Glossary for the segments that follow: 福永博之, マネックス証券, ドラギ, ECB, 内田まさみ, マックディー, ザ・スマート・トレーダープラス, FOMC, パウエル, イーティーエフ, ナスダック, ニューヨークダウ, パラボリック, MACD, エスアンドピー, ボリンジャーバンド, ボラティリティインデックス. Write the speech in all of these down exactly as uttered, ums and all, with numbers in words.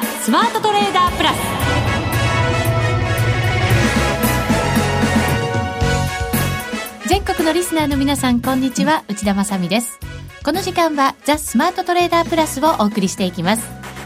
したスマートトレーダープラス。全国のリスナーの皆さん、こんにちは、内田まさみです。この時間はザ・スマートトレーダープラスをお送りしていきます。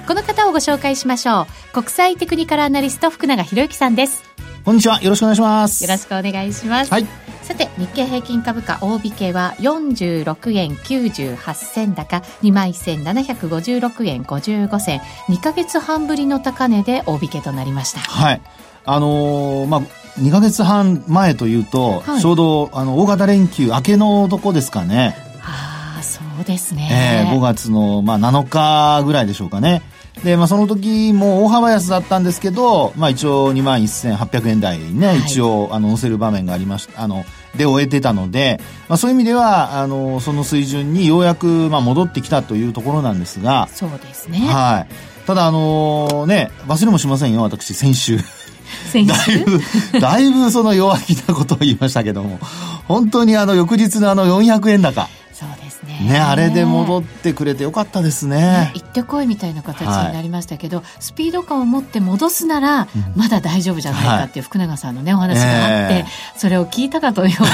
この方をご紹介しましょう。国際テクニカルアナリスト福永博之さんです。こんにちは、よろしくお願いします。よろしくお願いします、はい。さて、日経平均株価大引けはよんじゅうろくえんきゅうじゅうはちせん高、にまんせんななひゃくごじゅうろくえんごじゅうごせん、にかげつはんぶりの高値で大引けとなりました。はい、あのー、まあにかげつはんまえというと、はい、ちょうどあの大型連休明けのとこですかね。ああ、そうですね、えー、ごがつの、まあ、なのかぐらいでしょうかね。で、まあ、その時も大幅安だったんですけど、まあ、一応 にまんせんはっぴゃくえん台にね、はい、一応あの乗せる場面がありましたあので終えてたので、まあ、そういう意味ではあのその水準にようやく、まあ、戻ってきたというところなんですが、そうですね、はい、ただ、あのーね、忘れもしませんよ、私先週先週だいぶ、だいぶその弱気なことを言いましたけども、本当にあの翌日のあのよんひゃくえん高、ね、あれで戻ってくれてよかったですね。ね、行ってこいみたいな形になりましたけど、はい、スピード感を持って戻すならまだ大丈夫じゃないかっていう福永さんの、ね、お話があって、えー、それを聞いたかというお、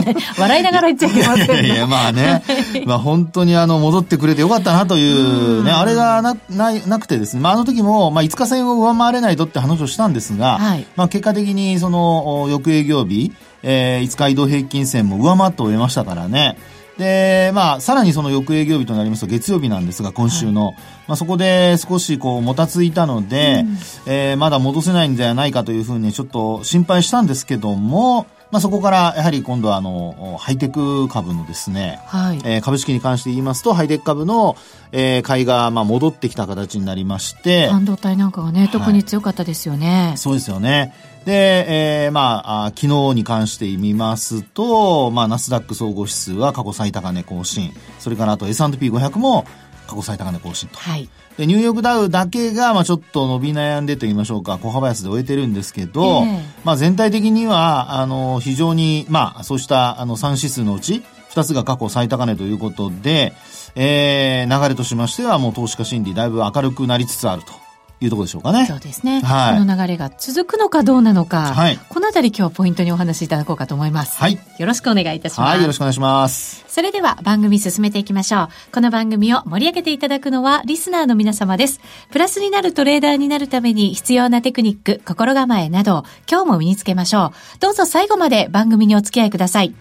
ね、笑いながら言っちゃいけませんけど、いやいやいや、まあね、まあ、本当にあの戻ってくれてよかったなという、ね、あれが な, な, なくてですね、まあ、あの時も、まあ、いつか線を上回れないとって話をしたんですが、はい、まあ、結果的にその翌営業日、えー、いつか移動平均線も上回って終えましたからね。で、まあ、さらにその翌営業日となりますと月曜日なんですが、今週の、はい、まあ、そこで少しこうもたついたので、うん、えー、まだ戻せないんじゃないかというふうにちょっと心配したんですけども、まあ、そこからやはり今度はあのハイテク株のですね、はい、えー、株式に関して言いますとハイテク株の、えー、買いがまあ戻ってきた形になりまして、半導体なんかがね、はい、特に強かったですよね。そうですよね。で、えー、まあ昨日に関して見ますと、まあ、ナスダック総合指数は過去最高値更新、それからあと エスアンドピーごひゃく も過去最高値更新と、はい、でニューヨークダウだけがまあちょっと伸び悩んでと言いましょうか、小幅安で終えてるんですけど、えーまあ、全体的にはあの非常に、まあ、そうしたあのさん指数のうちふたつが過去最高値ということで、えー、流れとしましてはもう投資家心理だいぶ明るくなりつつあるというところでしょうかね。そうですね、はい、この流れが続くのかどうなのか、はい、このあたり今日ポイントにお話しいただこうかと思います、はい、よろしくお願いいたします。はい、よろしくお願いします。それでは番組進めていきましょう。この番組を盛り上げていただくのはリスナーの皆様です。プラスになるトレーダーになるために必要なテクニック、心構えなど今日も身につけましょう。どうぞ最後まで番組にお付き合いください。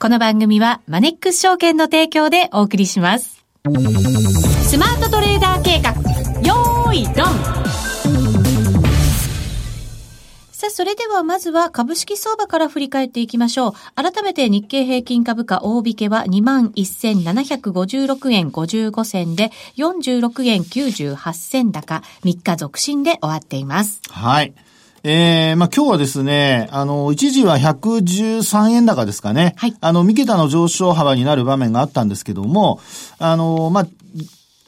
この番組はマネックス証券の提供でお送りします。スマートトレーダー計画、よーいドン。さあ、それではまずは株式相場から振り返っていきましょう。改めて日経平均株価大引けは にまんせんななひゃくごじゅうろくえんごじゅうごせんでよんじゅうろくえんきゅうじゅうはちせん高、みっか続伸で終わっています。はい。えー、まあ今日はですね、あの、一時はひゃくじゅうさんえん高ですかね。はい。あの、みけたの上昇幅になる場面があったんですけども、あの、まあ、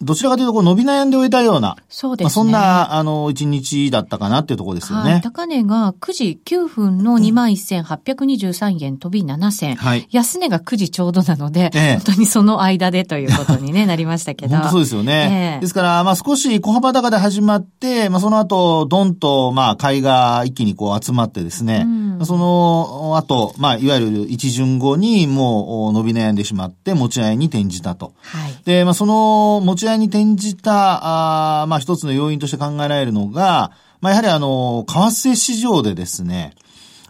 どちらかというとこう伸び悩んで終えたような、そうですね、まあ、そんなあの一日だったかなっていうところですよね、はい、高値がくじきゅうふんの にまんせんはっぴゃくにじゅうさんえん飛びななせん、はい、安値がくじちょうどなので、ええ、本当にその間でということに、ね、なりましたけど、本当そうですよね、ええ、ですから、まあ、少し小幅高で始まって、まあ、その後ドンと、まあ、買いが一気にこう集まってですね、うん、その後、まあ、いわゆる一巡後にもう伸び悩んでしまって持ち合いに転じたと、はい、で、まあ、その持ち合いに転じたあ、まあ、一つの要因として考えられるのが、まあ、やはりあの為替市場でですね、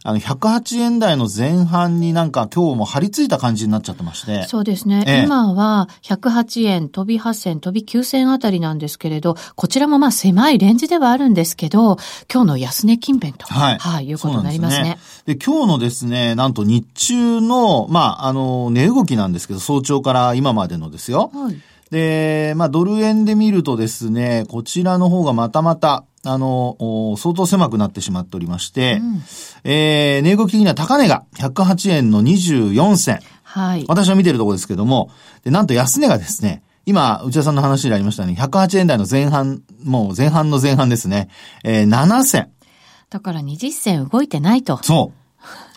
あのひゃくはちえん台の前半になんか今日も張り付いた感じになっちゃってまして、そうですね、ええ、今はひゃくはちえん飛びはっせん飛びきゅうせんあたりなんですけれど、こちらもまあ狭いレンジではあるんですけど、今日の安値近辺と、はい、はい、いうことになりますね。で、今日のですね、なんと日中のまああの値動きなんですけど、早朝から今までのですよ、はい、で、まあ、ドル円で見るとですね、こちらの方がまたまた、あの、相当狭くなってしまっておりまして、うん、えー、値動き的には高値がひゃくはちえんのにじゅうよんせん。はい。私は見てるところですけども、で、なんと安値がですね、今、内田さんの話でありましたね、ひゃくはちえん台の前半、もう前半の前半ですね、えー、ななせん。だからにじゅっせん動いてないと。そう。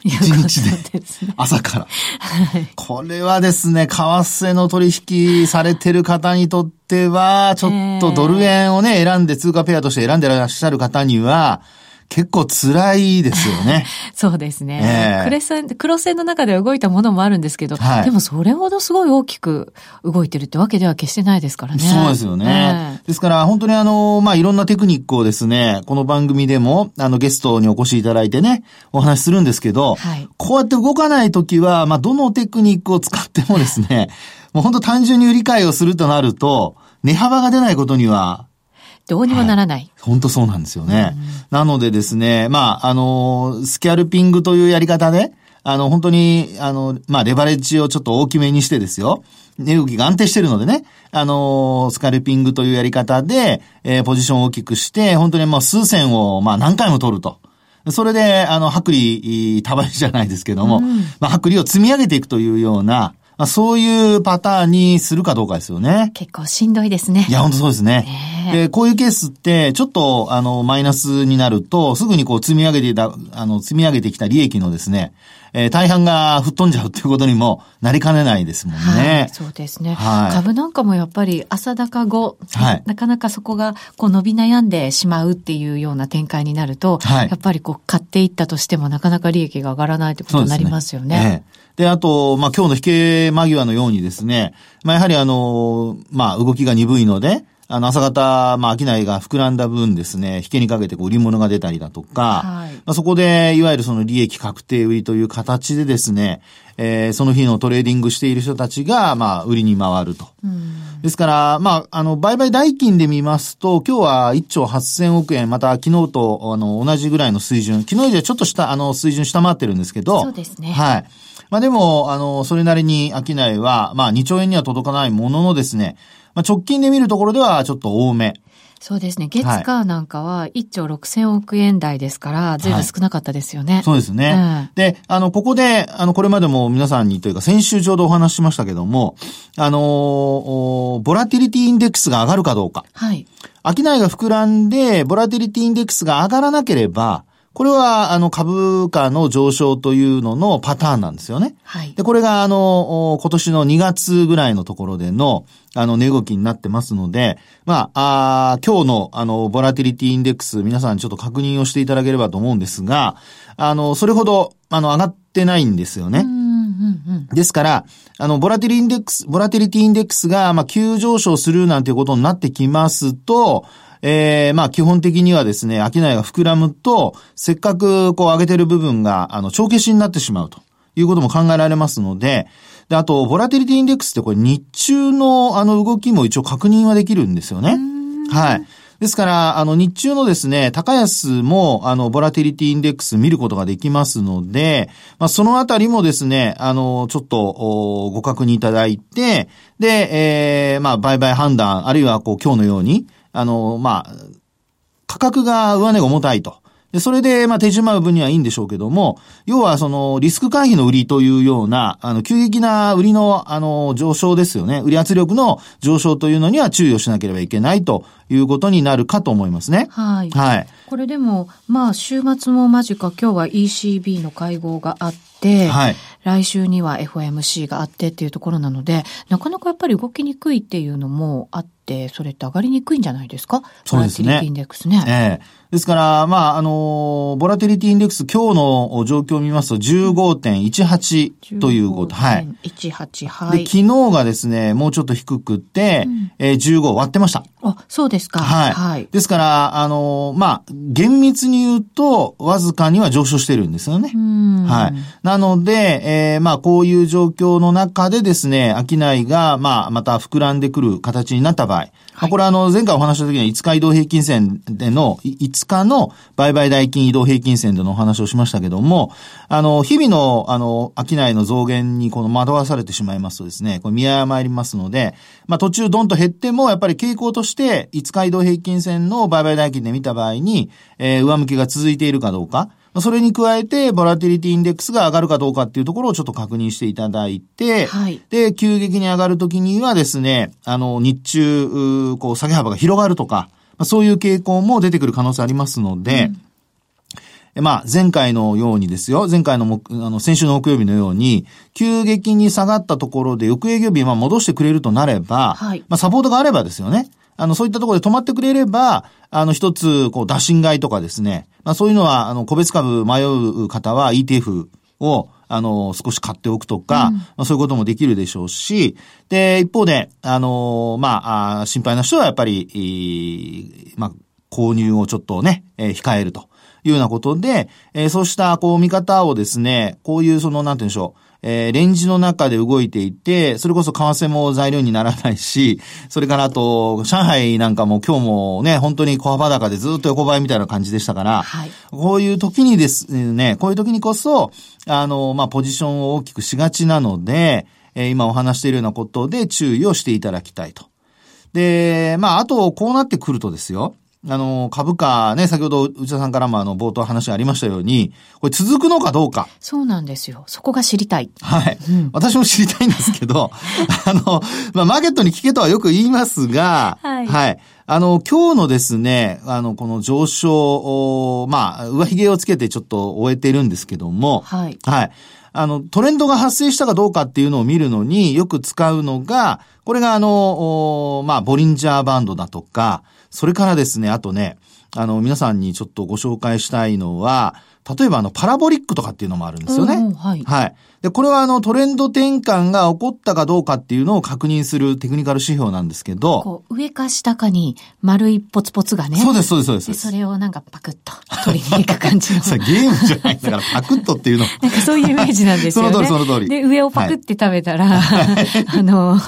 いちにちで朝から、はい、これはですね、為替の取引されてる方にとってはちょっとドル円をね選んで、通貨ペアとして選んでらっしゃる方には結構辛いですよね。そうですね、えー、黒線の中で動いたものもあるんですけど、はい、でもそれほどすごい大きく動いてるってわけでは決してないですからね。そうですよね、えー、ですから本当にあの、まあ、いろんなテクニックをですね、この番組でもあのゲストにお越しいただいてねお話しするんですけど、はい、こうやって動かないときは、まあ、どのテクニックを使ってもですねもう本当単純に売り買いをするとなると値幅が出ないことにはどうにもならない、はい、本当そうなんですよね、うん、なのでですね、まああのスキャルピングというやり方であの本当にあのまあレバレッジをちょっと大きめにしてですよ、値動きが安定してるのでね、あのスキャルピングというやり方で、えー、ポジションを大きくして本当にまあ数銭をまあ何回も取ると、それであの薄利多売じゃないですけども、うん、まあ薄利を積み上げていくというような、まあ、そういうパターンにするかどうかですよね。結構しんどいですね。いや、本当そうですね。ね、で、こういうケースって、ちょっと、あの、マイナスになると、すぐにこう、積み上げていた、あの、積み上げてきた利益のですね、えー、大半が吹っ飛んじゃうということにもなりかねないですもんね。はい、そうですね、はい。株なんかもやっぱり朝高後、はい、なかなかそこがこう伸び悩んでしまうっていうような展開になると、はい、やっぱりこう買っていったとしてもなかなか利益が上がらないということになりますよね。ええ、で、あと、まあ、今日の引け間際のようにですね、まあ、やはりあの、まあ、動きが鈍いので、あの、朝方、まあ、商いが膨らんだ分ですね、引けにかけてこう売り物が出たりだとか、はい、まあ、そこで、いわゆるその利益確定売りという形でですね、えー、その日のトレーディングしている人たちが、まあ、売りに回ると。うん、ですから、まあ、あの、売買代金で見ますと、今日はいっちょうはっせんおくえん、また昨日と、あの、同じぐらいの水準、昨日よりはちょっと下、あの、水準下回ってるんですけど、そうですね。はい。まあ、でも、あの、それなりに商いは、まあ、にちょうえんには届かないもののですね、まあ、直近で見るところではちょっと多め。そうですね。月火なんかはいっちょうろくせんおくえん台ですから、ずいぶん少なかったですよね。はい、そうですね、うん。で、あの、ここで、あの、これまでも皆さんにというか、先週ちょうどお話ししましたけども、あのー、ボラティリティインデックスが上がるかどうか。はい。商いが膨らんで、ボラティリティインデックスが上がらなければ、これは、あの、株価の上昇というののパターンなんですよね。はい。で、これが、あの、今年のにがつぐらいのところでの、あの、値動きになってますので、まあ、あ今日の、あの、ボラティリティインデックス、皆さんちょっと確認をしていただければと思うんですが、あの、それほど、あの、上がってないんですよね。うんうんうん。ですから、あの、ボラティリインデックス、ボラティリティインデックスが、まあ、急上昇するなんていうことになってきますと、えー、まあ基本的にはですね、商いが膨らむと、せっかくこう上げてる部分が、あの、帳消しになってしまうということも考えられますので、で、あと、ボラティリティインデックスってこれ日中のあの動きも一応確認はできるんですよね。はい。ですから、あの、日中のですね、高安も、あの、ボラティリティインデックス見ることができますので、まあ、そのあたりもですね、あの、ちょっと、ご確認いただいて、で、えー、まあ、売買判断、あるいはこう、今日のように、あの、まあ、価格が上値が重たいと。で、それで、まあ、手締まう分にはいいんでしょうけども、要は、その、リスク回避の売りというような、あの、急激な売りの、あの、上昇ですよね。売り圧力の上昇というのには注意をしなければいけないということになるかと思いますね。はい。はい。これでも、まあ、週末も間近、今日は イーシービー の会合があって、はい。来週には エフオーエムシー があってっていうところなので、なかなかやっぱり動きにくいっていうのもあって、それって上がりにくいんじゃないですか？ボラティリティインデックスね。ええ。ですから、まあ、あの、ボラティリティインデックス、今日の状況を見ますと じゅうごてんいちはち ということ。はい。じゅうごてんいちはち、はい。で、昨日がですね、もうちょっと低くて、うん、えー、じゅうご割ってました。あ、そうですか。はい。はい。ですから、あの、まあ、厳密に言うと、わずかには上昇してるんですよね。うん。はい。なので、えーえー、まあこういう状況の中でですね、商いがまあまた膨らんでくる形になった場合、はい、まあ、これはあの前回お話した時にいつか移動平均線でのいつかの売買代金移動平均線でのお話をしましたけども、あの日々のあの商いの増減にこの惑わされてしまいますとですね、これ見誤りますので、まあ途中ドンと減ってもやっぱり傾向としていつか移動平均線の売買代金で見た場合に、えー、上向きが続いているかどうか。それに加えて、ボラティリティインデックスが上がるかどうかっていうところをちょっと確認していただいて、はい、で、急激に上がるときにはですね、あの、日中、こう、下げ幅が広がるとか、そういう傾向も出てくる可能性ありますので、うん、まあ、前回のようにですよ、前回の木、あの、先週の木曜日のように、急激に下がったところで、翌営業日、まあ、戻してくれるとなれば、はい、まあ、サポートがあればですよね。あの、そういったところで止まってくれれば、あの、一つ、こう、打診買いとかですね。まあ、そういうのは、あの、個別株迷う方は イーティーエフ を、あの、少し買っておくとか、うん、まあ、そういうこともできるでしょうし、で、一方で、あの、まあ、心配な人はやっぱり、まあ、購入をちょっとね、えー、控えるというようなことで、えー、そうした、こう、見方をですね、こういう、その、なんて言うんでしょう、えー、レンジの中で動いていて、それこそ為替も材料にならないし、それからあと、上海なんかも今日もね、本当に小幅高でずっと横ばいみたいな感じでしたから、はい、こういう時にですね、こういう時にこそ、あの、まあ、ポジションを大きくしがちなので、えー、今お話しているようなことで注意をしていただきたいと。で、まあ、あと、こうなってくるとですよ、あの、株価ね、先ほど内田さんからもあの、冒頭話がありましたように、これ続くのかどうか。そうなんですよ。そこが知りたい。はい。うん、私も知りたいんですけど、あの、まあ、マーケットに聞けとはよく言いますが、はい。はい。あの、今日のですね、あの、この上昇を、まあ、上髭をつけてちょっと終えてるんですけども、はい。はい。あの、トレンドが発生したかどうかっていうのを見るのによく使うのが、これがあの、まあ、ボリンジャーバンドだとか、それからですね、あとね、あの、皆さんにちょっとご紹介したいのは、例えばあの、パラボリックとかっていうのもあるんですよね。うんうん、はい。はい。で、これはあの、トレンド転換が起こったかどうかっていうのを確認するテクニカル指標なんですけど。こう、上か下かに丸いポツポツがね。そうです、そうです、そうです。で、それをなんかパクッと取りに行く感じの。ゲームじゃないんだから、パクッとっていうの。なんかそういうイメージなんですよね。その通り、その通り。で、上をパクって食べたら、はい、あの、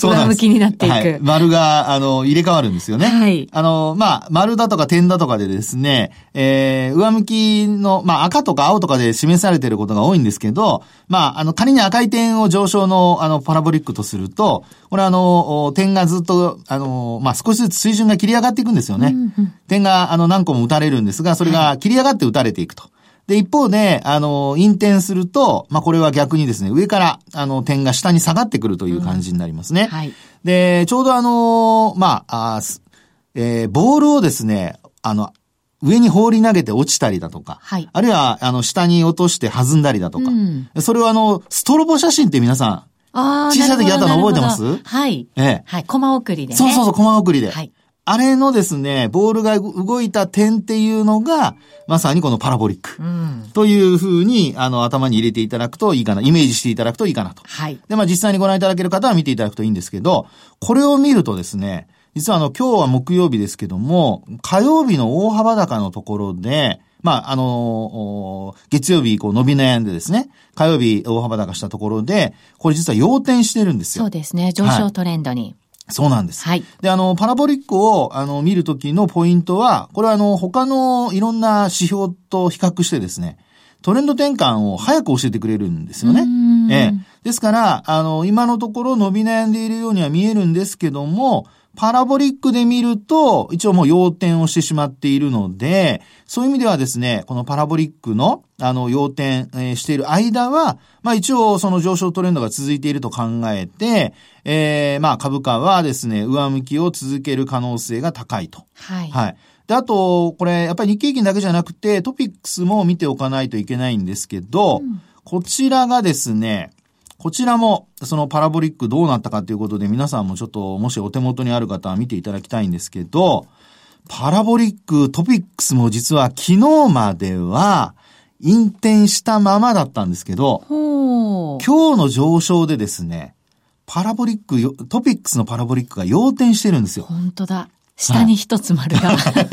上向きになっていく。はい、丸が、あの、入れ替わるんですよね。はい。あの、まあ、丸だとか点だとかでですね、えー、上向きの、まあ、赤とか青とかで示されていることが多いんですけど、まあ、あの、仮に赤い点を上昇の、あの、パラボリックとすると、これあの、点がずっと、あの、まあ、少しずつ水準が切り上がっていくんですよね。うんうん、点が、あの、何個も打たれるんですが、それが切り上がって打たれていくと。で、一方で、あの、陰転すると、まあ、これは逆にですね、上から、あの、点が下に下がってくるという感じになりますね。うん、はい。で、ちょうどあの、まあ、あえー、ボールをですね、あの、上に放り投げて落ちたりだとか、はい、あるいは、あの、下に落として弾んだりだとか、うん、それはあの、ストロボ写真って皆さん、あ小さい時あったの覚えてます？はい。ええ。はい。コマ送りで、ね。そうそうそう、コマ送りで。はい。あれのですね、ボールが動いた点っていうのが、まさにこのパラボリック。うん、というふうに、あの、頭に入れていただくといいかな、イメージしていただくといいかなと。はい。で、まあ、実際にご覧いただける方は見ていただくといいんですけど、これを見るとですね、実はあの今日は木曜日ですけども、火曜日の大幅高のところで、まああの月曜日こう伸び悩んでですね、火曜日大幅高したところで、これ実は要点してるんですよ。そうですね、上昇トレンドに。はい、そうなんです。はい。で、あの、パラボリックを、あの、見るときのポイントは、これはあの、他のいろんな指標と比較してですね、トレンド転換を早く教えてくれるんですよね。ええ。ですから、あの、今のところ伸び悩んでいるようには見えるんですけども、パラボリックで見ると、一応もう要点をしてしまっているので、そういう意味ではですね、このパラボリックの、あの、要点、えー、している間は、まあ一応その上昇トレンドが続いていると考えて、えー、まあ株価はですね、上向きを続ける可能性が高いと。はい。はい。で、あと、これ、やっぱり日経平均だけじゃなくて、トピックスも見ておかないといけないんですけど、うん、こちらがですね、こちらもそのパラボリックどうなったかということで、皆さんもちょっともしお手元にある方は見ていただきたいんですけど、パラボリックトピックスも実は昨日までは陰転したままだったんですけど、今日の上昇でですね、パラボリックトピックスのパラボリックが要転してるんですよ。本当だ。下に一つ丸が。はい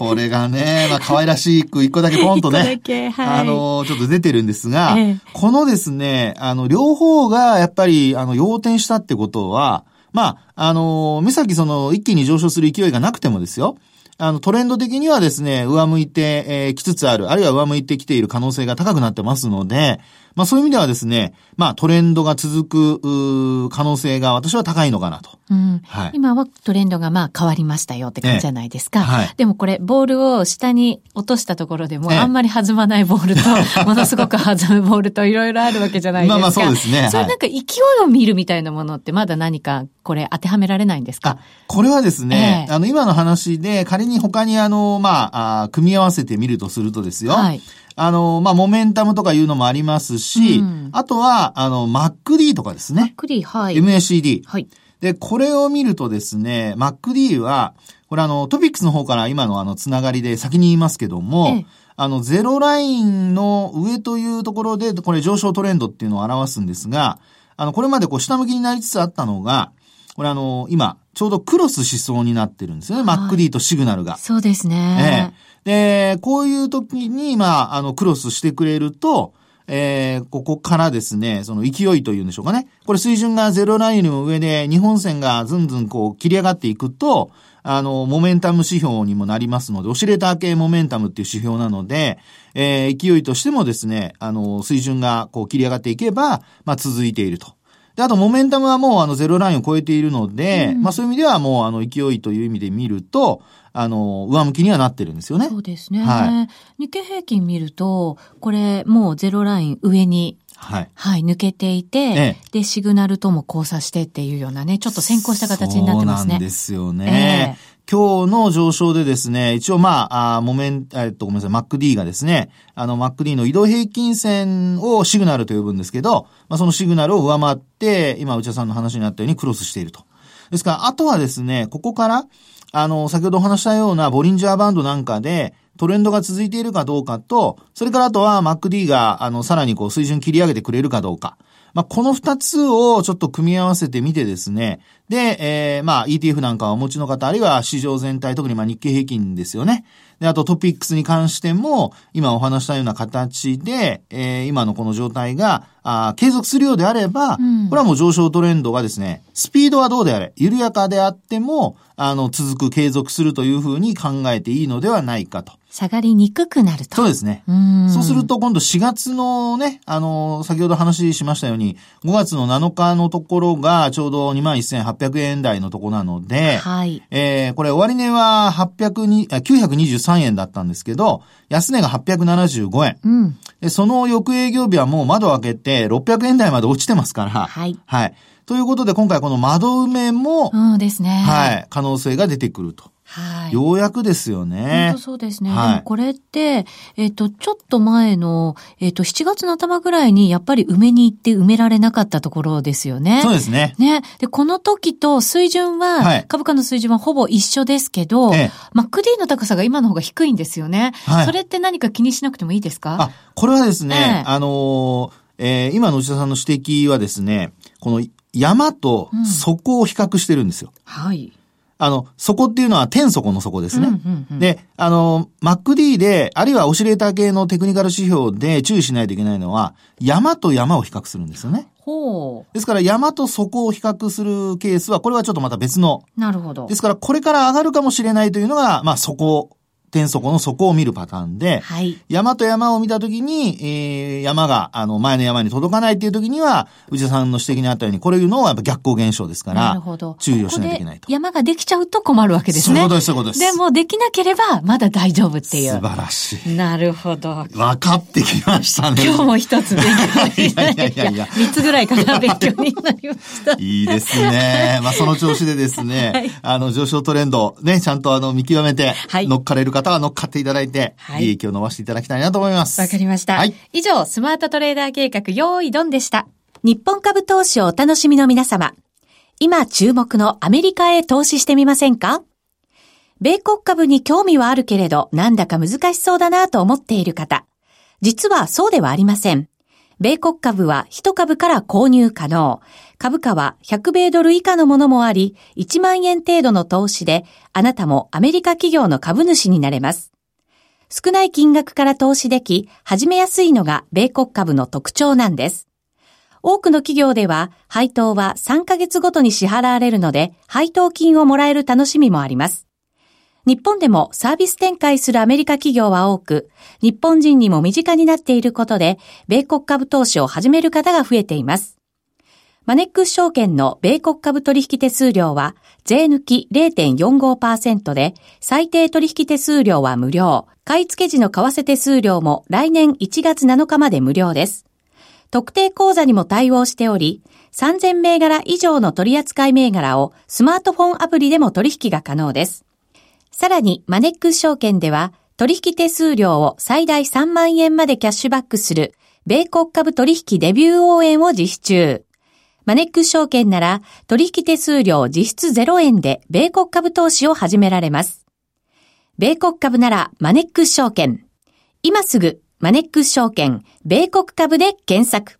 これがね、まあ可愛らしく一個だけポンとね、はい、あの、ちょっと出てるんですが、ええ、このですね、あの、両方がやっぱり、あの、要点したってことは、まあ、あの、目先その一気に上昇する勢いがなくてもですよ、あの、トレンド的にはですね、上向いてきつつある、あるいは上向いてきている可能性が高くなってますので、まあそういう意味ではですね、まあトレンドが続く可能性が私は高いのかなと。うんはい、今はトレンドがまあ変わりましたよって感じじゃないですか。ええはい、でもこれボールを下に落としたところでもあんまり弾まないボールと、ええ、ものすごく弾むボールといろいろあるわけじゃないですか。まあまあそうですね。そういうなんか勢いを見るみたいなものってまだ何かこれ当てはめられないんですか？これはですね、ええ、あの今の話で仮に他にあのまあ、あ組み合わせてみるとするとですよ。はいあの、まあ、モメンタムとかいうのもありますし、うん、あとは、あの、マックディー とかですね。マックディー、はい。エムエーシーディー。はい。で、これを見るとですね、マックディー は、これあの、トピックスの方から今のあの、つながりで先に言いますけども、ええ、あの、ゼロラインの上というところで、これ上昇トレンドっていうのを表すんですが、あの、これまでこう、下向きになりつつあったのが、これあの、今、ちょうどクロスしそうになってるんですよね。マックディー とシグナルが。そうですね。ええで、こういう時に、まあ、あの、クロスしてくれると、えー、ここからですね、その勢いというんでしょうかね。これ水準がゼロラインよりも上で、日本線がずんずんこう、切り上がっていくと、あの、モメンタム指標にもなりますので、オシレーター系モメンタムっていう指標なので、えー、勢いとしてもですね、あの、水準がこう、切り上がっていけば、まあ、続いていると。で、あと、モメンタムはもう、あの、ゼロラインを超えているので、うん、まあ、そういう意味ではもう、あの、勢いという意味で見ると、あの、上向きにはなってるんですよね。そうですね。はい、日経平均見ると、これ、もうゼロライン上に、はい。はい、抜けていて、ええ、で、シグナルとも交差してっていうようなね、ちょっと先行した形になってますね。そうなんですよね。ええ今日の上昇でですね、一応まあ、あモメン、えっと、ごめんなさい、マックディー がですね、あの、マックディー の移動平均線をシグナルと呼ぶんですけど、まあ、そのシグナルを上回って、今、内田さんの話になったようにクロスしていると。ですから、あとはですね、ここから、あの、先ほどお話したようなボリンジャーバンドなんかで、トレンドが続いているかどうかと、それからあとは マックディー が、あの、さらにこう、水準切り上げてくれるかどうか。まあ、この二つをちょっと組み合わせてみてですね。で、えー、まあ、イーティーエフ なんかをお持ちの方、あるいは市場全体、特にまあ日経平均ですよね。で、あとトピックスに関しても、今お話したような形で、えー、今のこの状態が、あ継続するようであれば、うん、これはもう上昇トレンドがですね、スピードはどうであれ、緩やかであっても、あの、続く、継続するというふうに考えていいのではないかと。下がりにくくなると。そうですね。うんそうすると今度しがつのね、あの、先ほど話しましたように、ごがつのなのかのところがちょうど にまんせんはっぴゃくえん台のとこなので、はい。えー、これ終値はきゅうひゃくにじゅうさんえんだったんですけど、安値がはっぴゃくななじゅうごえん。うん。で、その翌営業日はもう窓を開けてろっぴゃくえん台まで落ちてますから、はい。はい。ということで今回この窓埋めも、うんですね。はい。可能性が出てくると。はい、ようやくですよね。本当そうですね。はい、でもこれって、えっと、ちょっと前の、えっと、しちがつのあたまぐらいにやっぱり埋めに行って埋められなかったところですよね。そうですね。ね。で、この時と水準は、はい、株価の水準はほぼ一緒ですけど、ええ、マックディー の高さが今の方が低いんですよね。はい、それって何か気にしなくてもいいですか？あ、これはですね、ええ、あのーえー、今の内田さんの指摘はですね、この山と底を比較してるんですよ。うん、はい。あの、底っていうのは天底の底ですね。うんうんうん、で、あの、マックディー で、あるいはオシレーター系のテクニカル指標で注意しないといけないのは、山と山を比較するんですよね。ほう。ですから、山と底を比較するケースは、これはちょっとまた別の。なるほど。ですから、これから上がるかもしれないというのが、まあ、底。天底の底を見るパターンで、はい、山と山を見たときに、えー、山があの前の山に届かないっていうときには、内田さんの指摘にあったように、これいうのはやっぱ逆行現象ですから、なるほど、注意をしないといけないと。ここで山ができちゃうと困るわけですね。そういうことです、そういうことです。でもできなければまだ大丈夫っていう。素晴らしい。なるほど。分かってきましたね。今日も一つ勉強になりました。いやいやいやいや、みっつぐらいから勉強になりました。いいですね。まあその調子でですね、はい、あの上昇トレンドね、ちゃんとあの見極めて乗っかれる方、はい方は乗っかっていただいて、はい、利益を伸ばしていただきたいなと思います。わかりました。はい、以上、スマートトレーダー計画用意ドンでした。日本株投資をお楽しみの皆様、今注目のアメリカへ投資してみませんか？米国株に興味はあるけれど、なんだか難しそうだなと思っている方、実はそうではありません。米国株は一株から購入可能。株価はひゃく米ドル以下のものもあり、いちまんえん程度の投資で、あなたもアメリカ企業の株主になれます。少ない金額から投資でき、始めやすいのが米国株の特徴なんです。多くの企業では、配当はさんかげつごとに支払われるので、配当金をもらえる楽しみもあります。日本でもサービス展開するアメリカ企業は多く、日本人にも身近になっていることで、米国株投資を始める方が増えています。マネックス証券の米国株取引手数料は、税抜き ゼロ点四五パーセント で、最低取引手数料は無料、買い付け時の為替手数料も来年いちがつなのかまで無料です。特定口座にも対応しており、さんぜんめいがら以上の取扱い銘柄をスマートフォンアプリでも取引が可能です。さらにマネックス証券では、取引手数料を最大さんまんえんまでキャッシュバックする米国株取引デビュー応援を実施中。マネックス証券なら取引手数料実質ゼロえんで米国株投資を始められます。米国株ならマネックス証券。今すぐマネックス証券米国株で検索。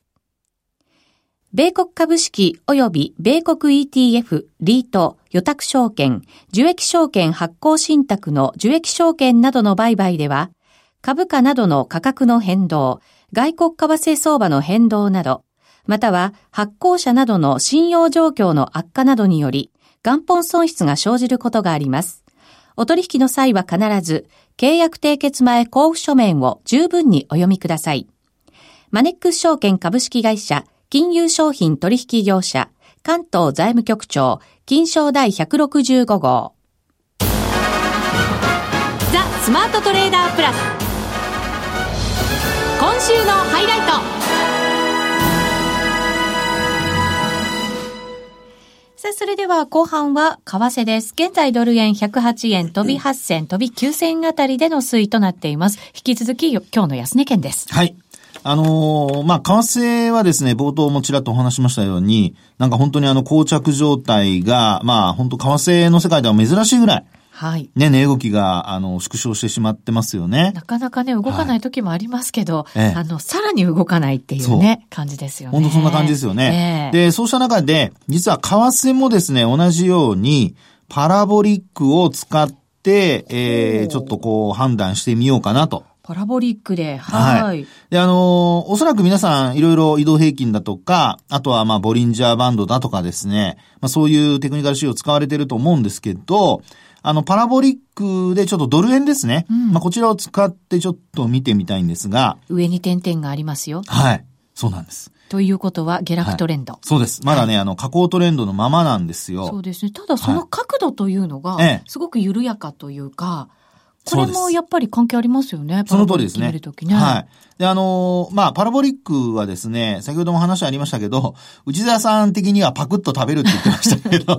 米国株式及び米国 イーティーエフ、リート、預託証券、受益証券発行信託の受益証券などの売買では、株価などの価格の変動、外国為替相場の変動など、または発行者などの信用状況の悪化などにより、元本損失が生じることがあります。お取引の際は必ず、契約締結前交付書面を十分にお読みください。マネックス証券株式会社、金融商品取引業者、関東財務局長、金商だいひゃくろくじゅうごごう。ザ・スマートトレーダープラス。今週のハイライト。さあ、それでは後半は為替です。現在ドル円ひゃくはちえん飛びはっせん飛びきゅうせんあたりでの推移となっています。引き続き今日の安値圏です。はい。あのー、まあ、為替はですね、冒頭もちらっとお話しましたように、なんか本当にあの、膠着状態が、まあ、本当為替の世界では珍しいぐらい。はい。ね、値動きが、あの、縮小してしまってますよね。なかなかね、動かない時もありますけど、はい、ええ、あの、さらに動かないっていうね、感じですよね。本当そんな感じですよね。ええ、で、そうした中で、実は為替もですね、同じように、パラボリックを使って、えー、ちょっとこう、判断してみようかなと。パラボリックで、はい。はい、で、あのー、おそらく皆さん、いろいろ移動平均だとか、あとは、まあ、ボリンジャーバンドだとかですね、まあ、そういうテクニカル指標を使われていると思うんですけど、あの、パラボリックで、ちょっとドル円ですね。うん、まあ、こちらを使ってちょっと見てみたいんですが。上に点々がありますよ。はい。そうなんです。ということは、下落トレンド、はい。そうです。まだね、はい、あの、下降トレンドのままなんですよ。そうですね。ただ、その角度というのが、すごく緩やかというか、ええ、これもやっぱり関係ありますよね。その通りですね。はい。で、あのー、まあ、パラボリックはですね、先ほども話ありましたけど、内田さん的にはパクッと食べるって言ってましたけど、あ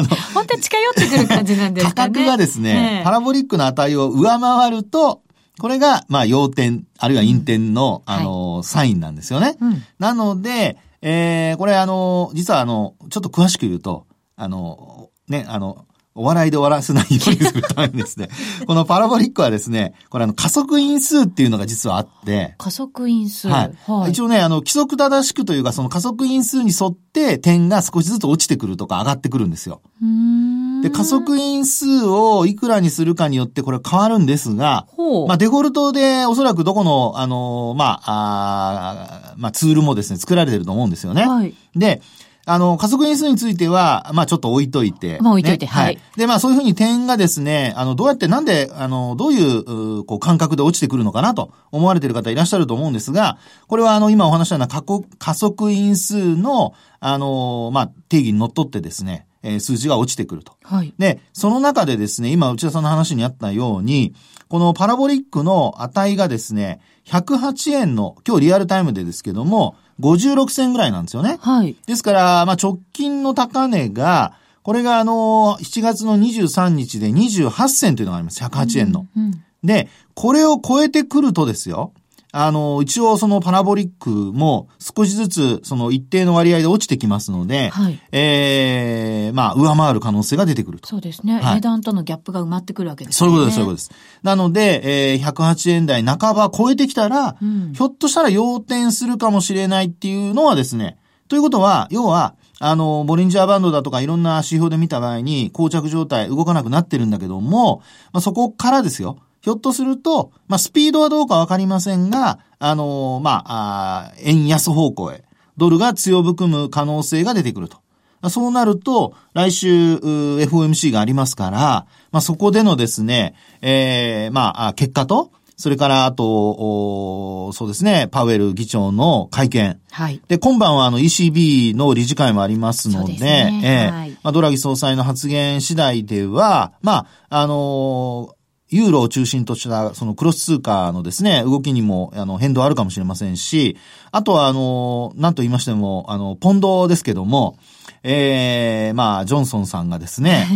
の、本当に近寄ってくる感じなんですね。価格がですね、ね、パラボリックの値を上回ると、これが、まあ、陽点、あるいは陰点の、うん、あのー、はい、サインなんですよね。うん、なので、えー、これあのー、実はあの、ちょっと詳しく言うと、あのー、ね、あの、お笑いで終わらせないようにするためにですね。このパラボリックはですね、これあの加速因数っていうのが実はあって。加速因数、はい、はい。一応ね、あの、規則正しくというか、その加速因数に沿って点が少しずつ落ちてくるとか上がってくるんですよ。うーん、で、加速因数をいくらにするかによってこれ変わるんですが、ほう、まあ、デフォルトでおそらくどこの、あの、まあ、あまあ、ツールもですね、作られてると思うんですよね。はい。で、あの、加速因数については、まあ、ちょっと置いといて。まあ、置いといて、ね、はい、はい。で、まあ、そういうふうに点がですね、あの、どうやって、なんで、あの、どういう、うこう、感覚で落ちてくるのかなと思われている方いらっしゃると思うんですが、これは、あの、今お話したような加速因数の、あの、まあ、定義にのっとってですね、えー、数字が落ちてくると。はい。で、その中でですね、今、内田さんの話にあったように、このパラボリックの値がですね、ひゃくはちえんの、今日リアルタイムでですけども、ごじゅうろくせんぐらいなんですよね。はい。ですから、まあ、直近の高値が、これがあの、しちがつのにじゅうさんにちでにじゅうはっせんというのがあります。ひゃくはちえんの。うんうん、で、これを超えてくるとですよ。あの、一応そのパラボリックも少しずつその一定の割合で落ちてきますので、はい、ええー、まあ、上回る可能性が出てくると。そうですね。はい、値段とのギャップが埋まってくるわけですね。そういうことです、そういうことです。なので、えー、ひゃくはちえんだいなかば超えてきたら、うん、ひょっとしたら要点するかもしれないっていうのはですね、ということは、要は、あの、ボリンジャーバンドだとかいろんな指標で見た場合に、膠着状態動かなくなってるんだけども、まあ、そこからですよ。ひょっとすると、まあ、スピードはどうかわかりませんが、あのー、まあ、あ、円安方向へ、ドルが強含む可能性が出てくると。まあ、そうなると、来週、エフオーエムシー がありますから、まあ、そこでのですね、えー、まあ、結果と、それから、あと、そうですね、パウエル議長の会見。はい。で、今晩は、あの、イーシービー の理事会もありますので、ね、えー、はい、まあ、ドラギ総裁の発言次第では、まあ、あのー、ユーロを中心とした、そのクロス通貨のですね、動きにも、あの、変動あるかもしれませんし、あとは、あの、なんと言いましても、あの、ポンドですけども、えー、まあ、ジョンソンさんがですね、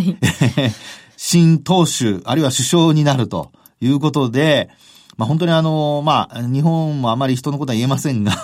新党首、あるいは首相になるということで、まあ、本当にあの、まあ、日本もあまり人のことは言えませんが、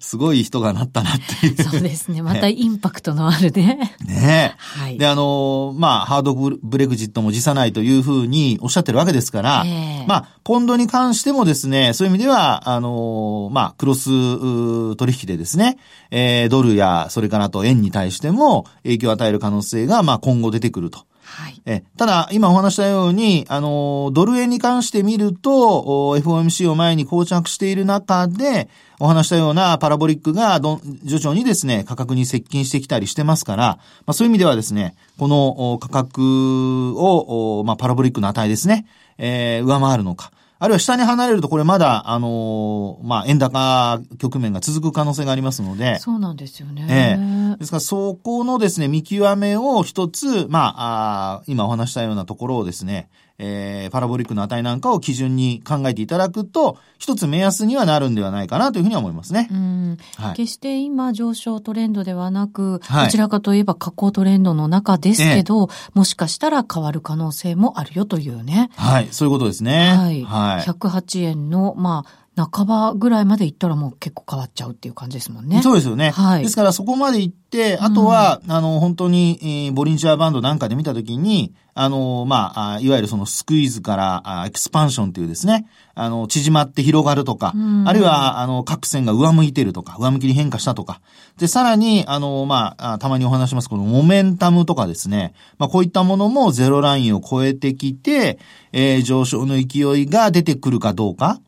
すごい人がなったなっていう。そうですね。またインパクトのあるね。ねえ。はい。で、あの、まあ、ハードブレグジットも辞さないというふうにおっしゃってるわけですから、えー、まあ、ポンドに関してもですね、そういう意味では、あの、まあ、クロス取引でですね、えー、ドルや、それからあと円に対しても影響を与える可能性が、まあ、今後出てくると。はい、えただ、今お話したように、あの、ドル円に関して見ると、エフオーエムシー を前に膠着している中で、お話したようなパラボリックがど徐々にですね、価格に接近してきたりしてますから、まあ、そういう意味ではですね、この価格を、まあ、パラボリックの値ですね、えー、上回るのか。あるいは下に離れるとこれまだ、あの、まあ、円高局面が続く可能性がありますので。そうなんですよね。ええ、ですからそこのですね、見極めを一つ、まあ、あ、今お話したようなところをですね、えー、パラボリックの値なんかを基準に考えていただくと、一つ目安にはなるんではないかなというふうには思いますね。うん、はい、決して今上昇トレンドではなく、はい、どちらかといえば下降トレンドの中ですけど、ええ、もしかしたら変わる可能性もあるよというね。はい、そういうことですね。はい。はい、ひゃくはちえんの、まあ、半ばぐらいまで行ったらもう結構変わっちゃうっていう感じですもんね。そうですよね。はい。ですからそこまで行って、あとは、うん、あの、本当に、えー、ボリンジャーバンドなんかで見たときに、あの、まあ、いわゆるそのスクイーズからエクスパンションというですね、あの、縮まって広がるとか、うん、あるいは、あの、各線が上向いてるとか、上向きに変化したとか。で、さらに、あの、まあ、たまにお話します、このモメンタムとかですね、まあ、こういったものもゼロラインを超えてきて、えー、上昇の勢いが出てくるかどうか。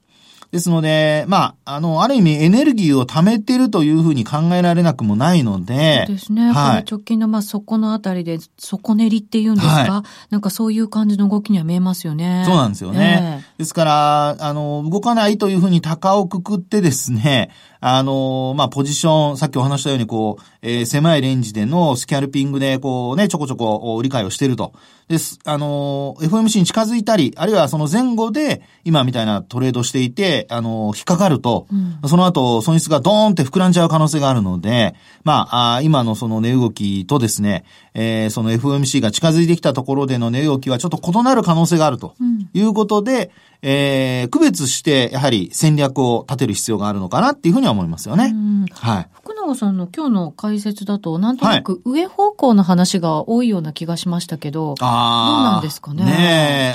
ですので、まあ、あの、ある意味エネルギーを貯めてるというふうに考えられなくもないので。そうですね。はい、この直近の、まあ、底のあたりで、底練りっていうんですか、はい、なんかそういう感じの動きには見えますよね。そうなんですよね。えー、ですから、あの、動かないというふうに高をくくってですね、あの、まあ、ポジション、さっきお話したようにこう、えー、狭いレンジでのスキャルピングでこうね、ちょこちょこ理解をしていると。です。あの、エフオーエムシー に近づいたり、あるいはその前後で今みたいなトレードしていて、あの、引っかかると、うん、その後、損失がドーンって膨らんじゃう可能性があるので、まあ、あ今のその値動きとですね、えー、その エフオーエムシー が近づいてきたところでの値動きはちょっと異なる可能性があるということで、うん、えー、区別して、やはり戦略を立てる必要があるのかなっていうふうには思いますよね。うん、はい。福永さんの今日の解説だと、なんとなく上方向の話が多いような気がしましたけど、はい、あどうなんですかね。ね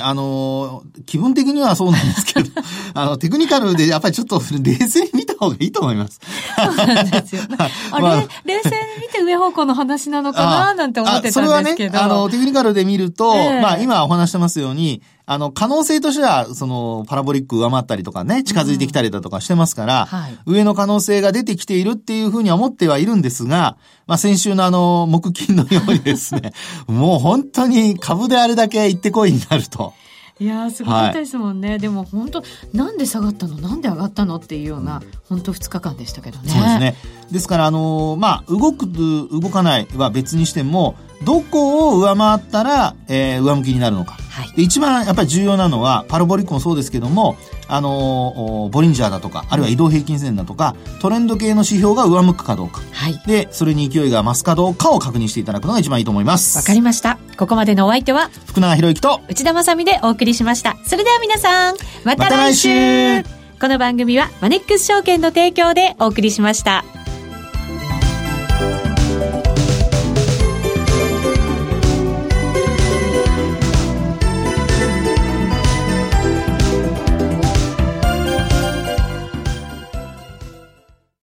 え、あの、気分的にはそうなんですけど、あの、テクニカルでやっぱりちょっと冷静に見た方がいいと思います。そうなんですよね。あれ、まあ、冷静に見て上方向の話なのかななんて思ってたんですけど。それはね、あの、テクニカルで見ると、えー、まあ今お話してますように、あの、可能性としては、その、パラボリック上回ったりとかね、近づいてきたりだとかしてますから、うん、はい、上の可能性が出てきているっていうふうには思ってはいるんですが、まあ、先週のあの、木金のようにですね、もう本当に株であれだけ行ってこいになると。いやー、すごかったですもんね。はい、でも本当、なんで下がったの？なんで上がったの？っていうような、本当ふつかかんでしたけどね。そうですね。ですから、あのー、まあ、動く、動かないは別にしても、どこを上回ったら、えー、上向きになるのか。はい、で一番やっぱり重要なのは、パラボリックもそうですけども、あのー、ボリンジャーだとか、あるいは移動平均線だとか、トレンド系の指標が上向くかどうか。はい、で、それに勢いが増すかどうかを確認していただくのが一番いいと思います。わかりました。ここまでのお相手は、福永博之と内田まさみでお送りしました。それでは皆さん、また来週。また来週。この番組はマネックス証券の提供でお送りしました。